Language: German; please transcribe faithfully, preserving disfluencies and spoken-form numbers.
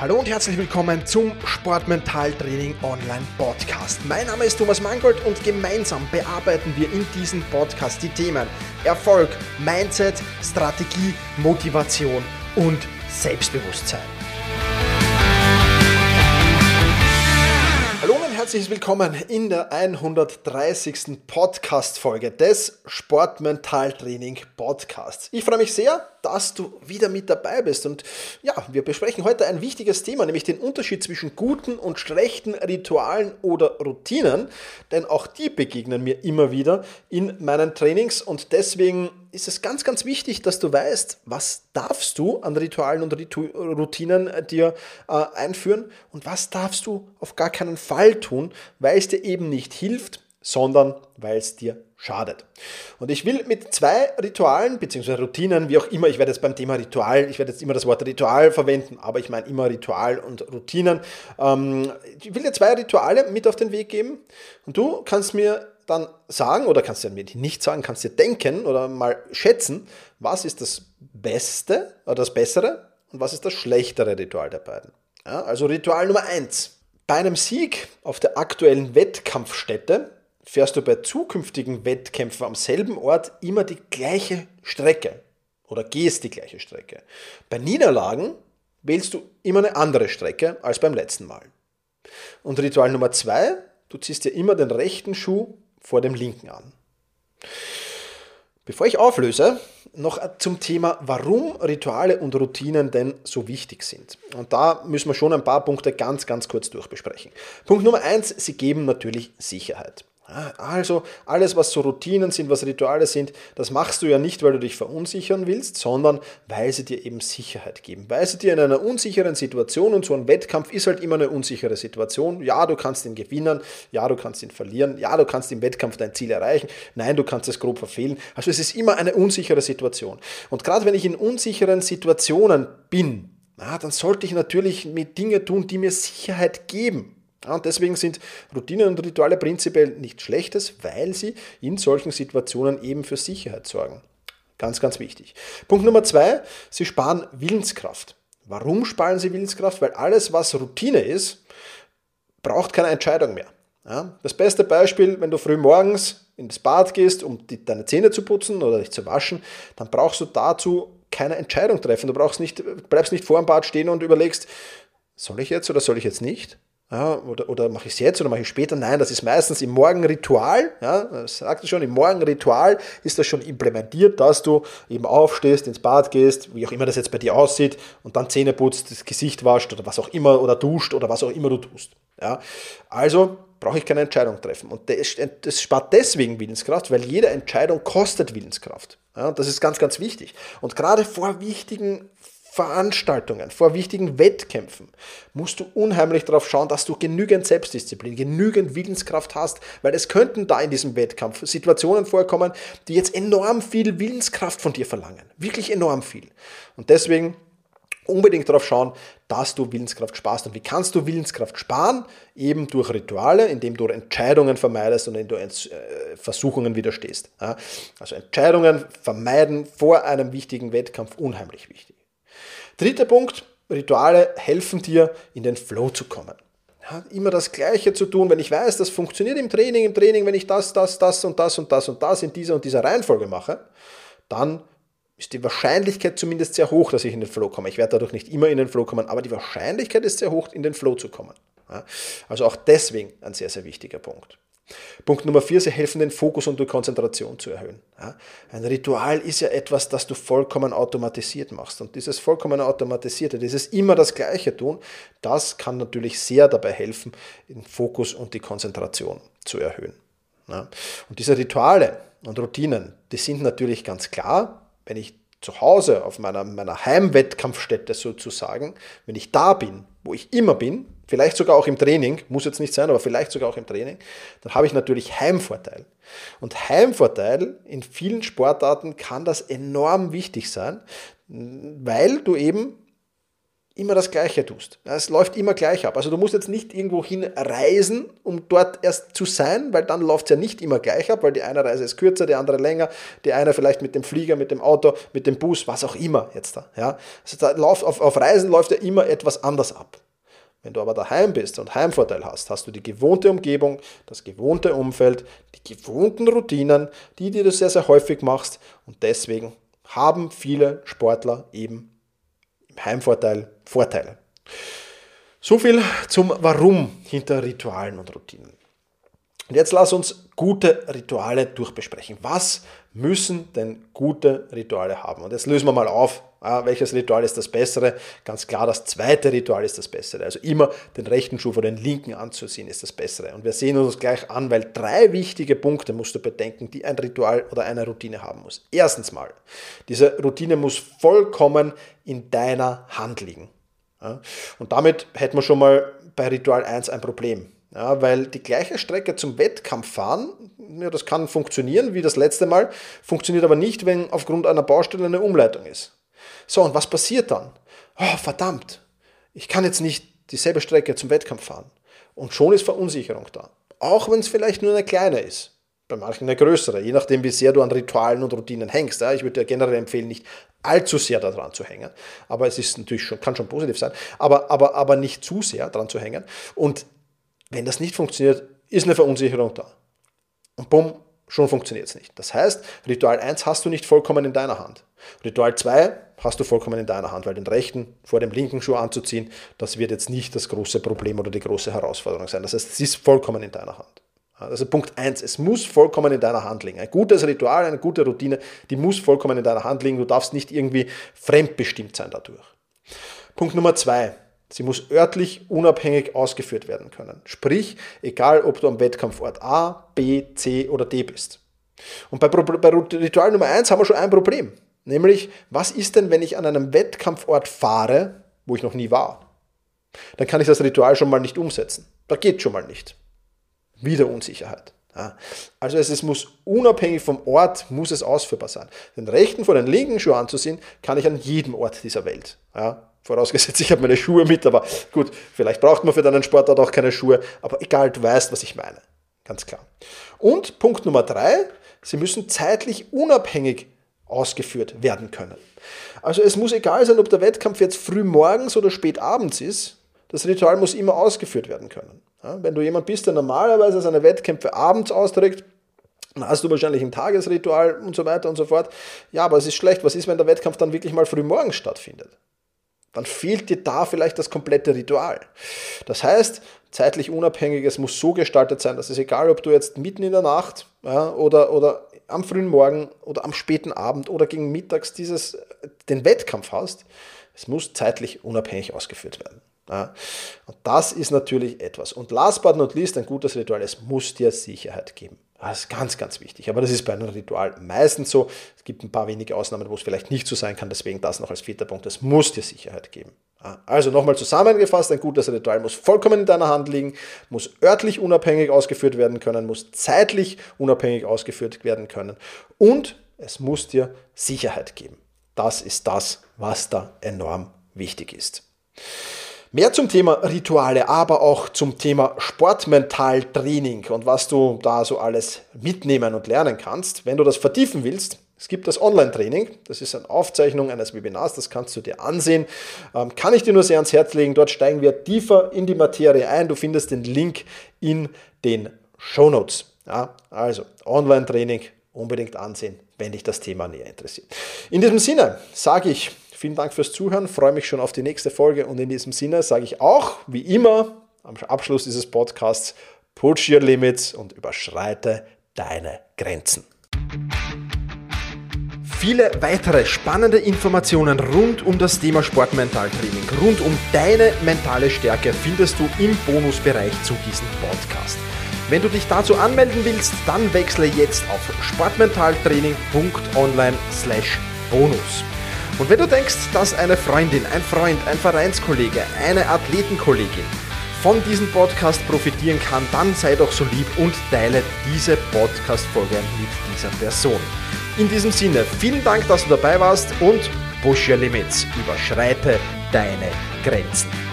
Hallo und herzlich willkommen zum Sportmentaltraining Online Podcast. Mein Name ist Thomas Mangold und gemeinsam bearbeiten wir in diesem Podcast die Themen Erfolg, Mindset, Strategie, Motivation und Selbstbewusstsein. Hallo und herzlich willkommen in der hundertdreißigsten Podcast-Folge des Sportmentaltraining Podcasts. Ich freue mich sehr, dass du wieder mit dabei bist. Und ja, wir besprechen heute ein wichtiges Thema, nämlich den Unterschied zwischen guten und schlechten Ritualen oder Routinen. Denn auch die begegnen mir immer wieder in meinen Trainings. Und deswegen ist es ganz, ganz wichtig, dass du weißt, was darfst du an Ritualen und Ritu- Routinen dir äh, einführen und was darfst du auf gar keinen Fall tun, weil es dir eben nicht hilft, sondern weil es dir schadet. Und ich will mit zwei Ritualen, beziehungsweise Routinen, wie auch immer, ich werde jetzt beim Thema Ritual, ich werde jetzt immer das Wort Ritual verwenden, aber ich meine immer Ritual und Routinen. Ähm, ich will dir zwei Rituale mit auf den Weg geben und du kannst mir dann sagen, oder kannst dir nicht sagen, kannst dir denken oder mal schätzen, was ist das Beste oder das Bessere und was ist das schlechtere Ritual der beiden. Ja, also Ritual Nummer eins. Bei einem Sieg auf der aktuellen Wettkampfstätte fährst du bei zukünftigen Wettkämpfen am selben Ort immer die gleiche Strecke oder gehst die gleiche Strecke. Bei Niederlagen wählst du immer eine andere Strecke als beim letzten Mal. Und Ritual Nummer zwei, du ziehst dir immer den rechten Schuh vor dem linken an. Bevor ich auflöse, noch zum Thema, warum Rituale und Routinen denn so wichtig sind. Und da müssen wir schon ein paar Punkte ganz, ganz kurz durchbesprechen. Punkt Nummer eins, sie geben natürlich Sicherheit. Also alles, was so Routinen sind, was Rituale sind, das machst du ja nicht, weil du dich verunsichern willst, sondern weil sie dir eben Sicherheit geben. Weil sie dir in einer unsicheren Situation, und so ein Wettkampf ist halt immer eine unsichere Situation. Ja, du kannst ihn gewinnen, ja, du kannst ihn verlieren, ja, du kannst im Wettkampf dein Ziel erreichen, nein, du kannst es grob verfehlen. Also es ist immer eine unsichere Situation. Und gerade wenn ich in unsicheren Situationen bin, na, dann sollte ich natürlich mit Dinge tun, die mir Sicherheit geben. Ja, und deswegen sind Routinen und Rituale prinzipiell nichts Schlechtes, weil sie in solchen Situationen eben für Sicherheit sorgen. Ganz, ganz wichtig. Punkt Nummer zwei, sie sparen Willenskraft. Warum sparen sie Willenskraft? Weil alles, was Routine ist, braucht keine Entscheidung mehr. Ja, das beste Beispiel, wenn du früh morgens ins Bad gehst, um die, deine Zähne zu putzen oder dich zu waschen, dann brauchst du dazu keine Entscheidung treffen. Du brauchst nicht, bleibst nicht vor dem Bad stehen und überlegst, soll ich jetzt oder soll ich jetzt nicht? Ja, oder, oder mache ich es jetzt oder mache ich es später? Nein, das ist meistens im Morgenritual, ja, das sagt ihr schon, im Morgenritual ist das schon implementiert, dass du eben aufstehst, ins Bad gehst, wie auch immer das jetzt bei dir aussieht und dann Zähne putzt, das Gesicht wascht oder was auch immer oder duscht oder was auch immer du tust. Ja. Also brauche ich keine Entscheidung treffen und das, das spart deswegen Willenskraft, weil jede Entscheidung kostet Willenskraft. Ja, das ist ganz, ganz wichtig und gerade vor wichtigen Veranstaltungen, vor wichtigen Wettkämpfen musst du unheimlich darauf schauen, dass du genügend Selbstdisziplin, genügend Willenskraft hast, weil es könnten da in diesem Wettkampf Situationen vorkommen, die jetzt enorm viel Willenskraft von dir verlangen. Wirklich enorm viel. Und deswegen unbedingt darauf schauen, dass du Willenskraft sparst. Und wie kannst du Willenskraft sparen? Eben durch Rituale, indem du Entscheidungen vermeidest und indem du Versuchungen widerstehst. Also Entscheidungen vermeiden vor einem wichtigen Wettkampf, unheimlich wichtig. Dritter Punkt, Rituale helfen dir, in den Flow zu kommen. Ja, immer das Gleiche zu tun, wenn ich weiß, das funktioniert im Training, im Training, wenn ich das, das, das und das und das und das in dieser und dieser Reihenfolge mache, dann ist die Wahrscheinlichkeit zumindest sehr hoch, dass ich in den Flow komme. Ich werde dadurch nicht immer in den Flow kommen, aber die Wahrscheinlichkeit ist sehr hoch, in den Flow zu kommen. Ja, also auch deswegen ein sehr, sehr wichtiger Punkt. Punkt Nummer vier, sie helfen, den Fokus und die Konzentration zu erhöhen. Ja, ein Ritual ist ja etwas, das du vollkommen automatisiert machst. Und dieses vollkommen automatisierte, dieses immer das Gleiche tun, das kann natürlich sehr dabei helfen, den Fokus und die Konzentration zu erhöhen. Ja, und diese Rituale und Routinen, die sind natürlich ganz klar, wenn ich zu Hause auf meiner, meiner Heimwettkampfstätte sozusagen, wenn ich da bin, wo ich immer bin, vielleicht sogar auch im Training, muss jetzt nicht sein, aber vielleicht sogar auch im Training, dann habe ich natürlich Heimvorteil. Und Heimvorteil in vielen Sportarten kann das enorm wichtig sein, weil du eben immer das Gleiche tust. Es läuft immer gleich ab. Also du musst jetzt nicht irgendwo hin reisen, um dort erst zu sein, weil dann läuft es ja nicht immer gleich ab, weil die eine Reise ist kürzer, die andere länger, die eine vielleicht mit dem Flieger, mit dem Auto, mit dem Bus, was auch immer jetzt da. Ja? Also da läuft, auf, auf Reisen läuft ja immer etwas anders ab. Wenn du aber daheim bist und Heimvorteil hast, hast du die gewohnte Umgebung, das gewohnte Umfeld, die gewohnten Routinen, die, die du sehr, sehr häufig machst, und deswegen haben viele Sportler eben Heimvorteil, Vorteile. So viel zum Warum hinter Ritualen und Routinen. Und jetzt lass uns gute Rituale durchbesprechen. Was müssen denn gute Rituale haben? Und jetzt lösen wir mal auf, welches Ritual ist das Bessere? Ganz klar, das zweite Ritual ist das Bessere. Also immer den rechten Schuh vor den linken anzuziehen ist das Bessere. Und wir sehen uns gleich an, weil drei wichtige Punkte musst du bedenken, die ein Ritual oder eine Routine haben muss. Erstens mal, diese Routine muss vollkommen in deiner Hand liegen. Und damit hätten wir schon mal bei Ritual eins ein Problem. Ja, weil die gleiche Strecke zum Wettkampf fahren, ja, das kann funktionieren wie das letzte Mal, funktioniert aber nicht, wenn aufgrund einer Baustelle eine Umleitung ist. So, und was passiert dann? Oh, verdammt, ich kann jetzt nicht dieselbe Strecke zum Wettkampf fahren. Und schon ist Verunsicherung da. Auch wenn es vielleicht nur eine kleine ist. Bei manchen eine größere, je nachdem, wie sehr du an Ritualen und Routinen hängst. Ja, ich würde dir generell empfehlen, nicht allzu sehr daran zu hängen. Aber es ist natürlich schon, kann schon positiv sein, aber, aber, aber nicht zu sehr daran zu hängen. Und wenn das nicht funktioniert, ist eine Verunsicherung da. Und bumm, schon funktioniert es nicht. Das heißt, Ritual eins hast du nicht vollkommen in deiner Hand. Ritual zwei hast du vollkommen in deiner Hand, weil den rechten vor dem linken Schuh anzuziehen, das wird jetzt nicht das große Problem oder die große Herausforderung sein. Das heißt, es ist vollkommen in deiner Hand. Also Punkt eins, es muss vollkommen in deiner Hand liegen. Ein gutes Ritual, eine gute Routine, die muss vollkommen in deiner Hand liegen. Du darfst nicht irgendwie fremdbestimmt sein dadurch. Punkt Nummer zwei. Sie muss örtlich unabhängig ausgeführt werden können. Sprich, egal ob du am Wettkampfort A, B, C oder D bist. Und bei, bei Ritual Nummer eins haben wir schon ein Problem. Nämlich, was ist denn, wenn ich an einem Wettkampfort fahre, wo ich noch nie war? Dann kann ich das Ritual schon mal nicht umsetzen. Da geht schon mal nicht. Wieder Unsicherheit. Also es, es muss unabhängig vom Ort, muss es ausführbar sein. Den rechten vor den linken Schuh anzuziehen, kann ich an jedem Ort dieser Welt. Ja, vorausgesetzt, ich habe meine Schuhe mit, aber gut, vielleicht braucht man für deinen Sportart auch keine Schuhe, aber egal, du weißt, was ich meine. Ganz klar. Und Punkt Nummer drei, sie müssen zeitlich unabhängig ausgeführt werden können. Also es muss egal sein, ob der Wettkampf jetzt früh morgens oder spät abends ist, das Ritual muss immer ausgeführt werden können. Ja, wenn du jemand bist, der normalerweise seine Wettkämpfe abends austrägt, dann hast du wahrscheinlich ein Tagesritual und so weiter und so fort. Ja, aber es ist schlecht. Was ist, wenn der Wettkampf dann wirklich mal früh morgens stattfindet? Dann fehlt dir da vielleicht das komplette Ritual. Das heißt, zeitlich unabhängig, es muss so gestaltet sein, dass es egal, ob du jetzt mitten in der Nacht ja, oder, oder am frühen Morgen oder am späten Abend oder gegen mittags dieses, den Wettkampf hast, es muss zeitlich unabhängig ausgeführt werden. Ja, und das ist natürlich etwas. Und last but not least, ein gutes Ritual, es muss dir Sicherheit geben. Das ist ganz, ganz wichtig. Aber das ist bei einem Ritual meistens so. Es gibt ein paar wenige Ausnahmen, wo es vielleicht nicht so sein kann. Deswegen das noch als vierter Punkt. Es muss dir Sicherheit geben. Also nochmal zusammengefasst, ein gutes Ritual muss vollkommen in deiner Hand liegen, muss örtlich unabhängig ausgeführt werden können, muss zeitlich unabhängig ausgeführt werden können und es muss dir Sicherheit geben. Das ist das, was da enorm wichtig ist. Mehr zum Thema Rituale, aber auch zum Thema Sportmentaltraining und was du da so alles mitnehmen und lernen kannst. Wenn du das vertiefen willst, es gibt das Online-Training, das ist eine Aufzeichnung eines Webinars, das kannst du dir ansehen. Kann ich dir nur sehr ans Herz legen, dort steigen wir tiefer in die Materie ein. Du findest den Link in den Shownotes. Ja, also Online-Training unbedingt ansehen, wenn dich das Thema näher interessiert. In diesem Sinne sage ich, vielen Dank fürs Zuhören, freue mich schon auf die nächste Folge und in diesem Sinne sage ich auch, wie immer, am Abschluss dieses Podcasts, push your limits und überschreite deine Grenzen. Viele weitere spannende Informationen rund um das Thema Sportmentaltraining, rund um deine mentale Stärke findest du im Bonusbereich zu diesem Podcast. Wenn du dich dazu anmelden willst, dann wechsle jetzt auf sportmentaltraining punkt online slash bonus. Und wenn du denkst, dass eine Freundin, ein Freund, ein Vereinskollege, eine Athletenkollegin von diesem Podcast profitieren kann, dann sei doch so lieb und teile diese Podcast-Folge mit dieser Person. In diesem Sinne, vielen Dank, dass du dabei warst und push your limits, überschreite deine Grenzen. Grenzen.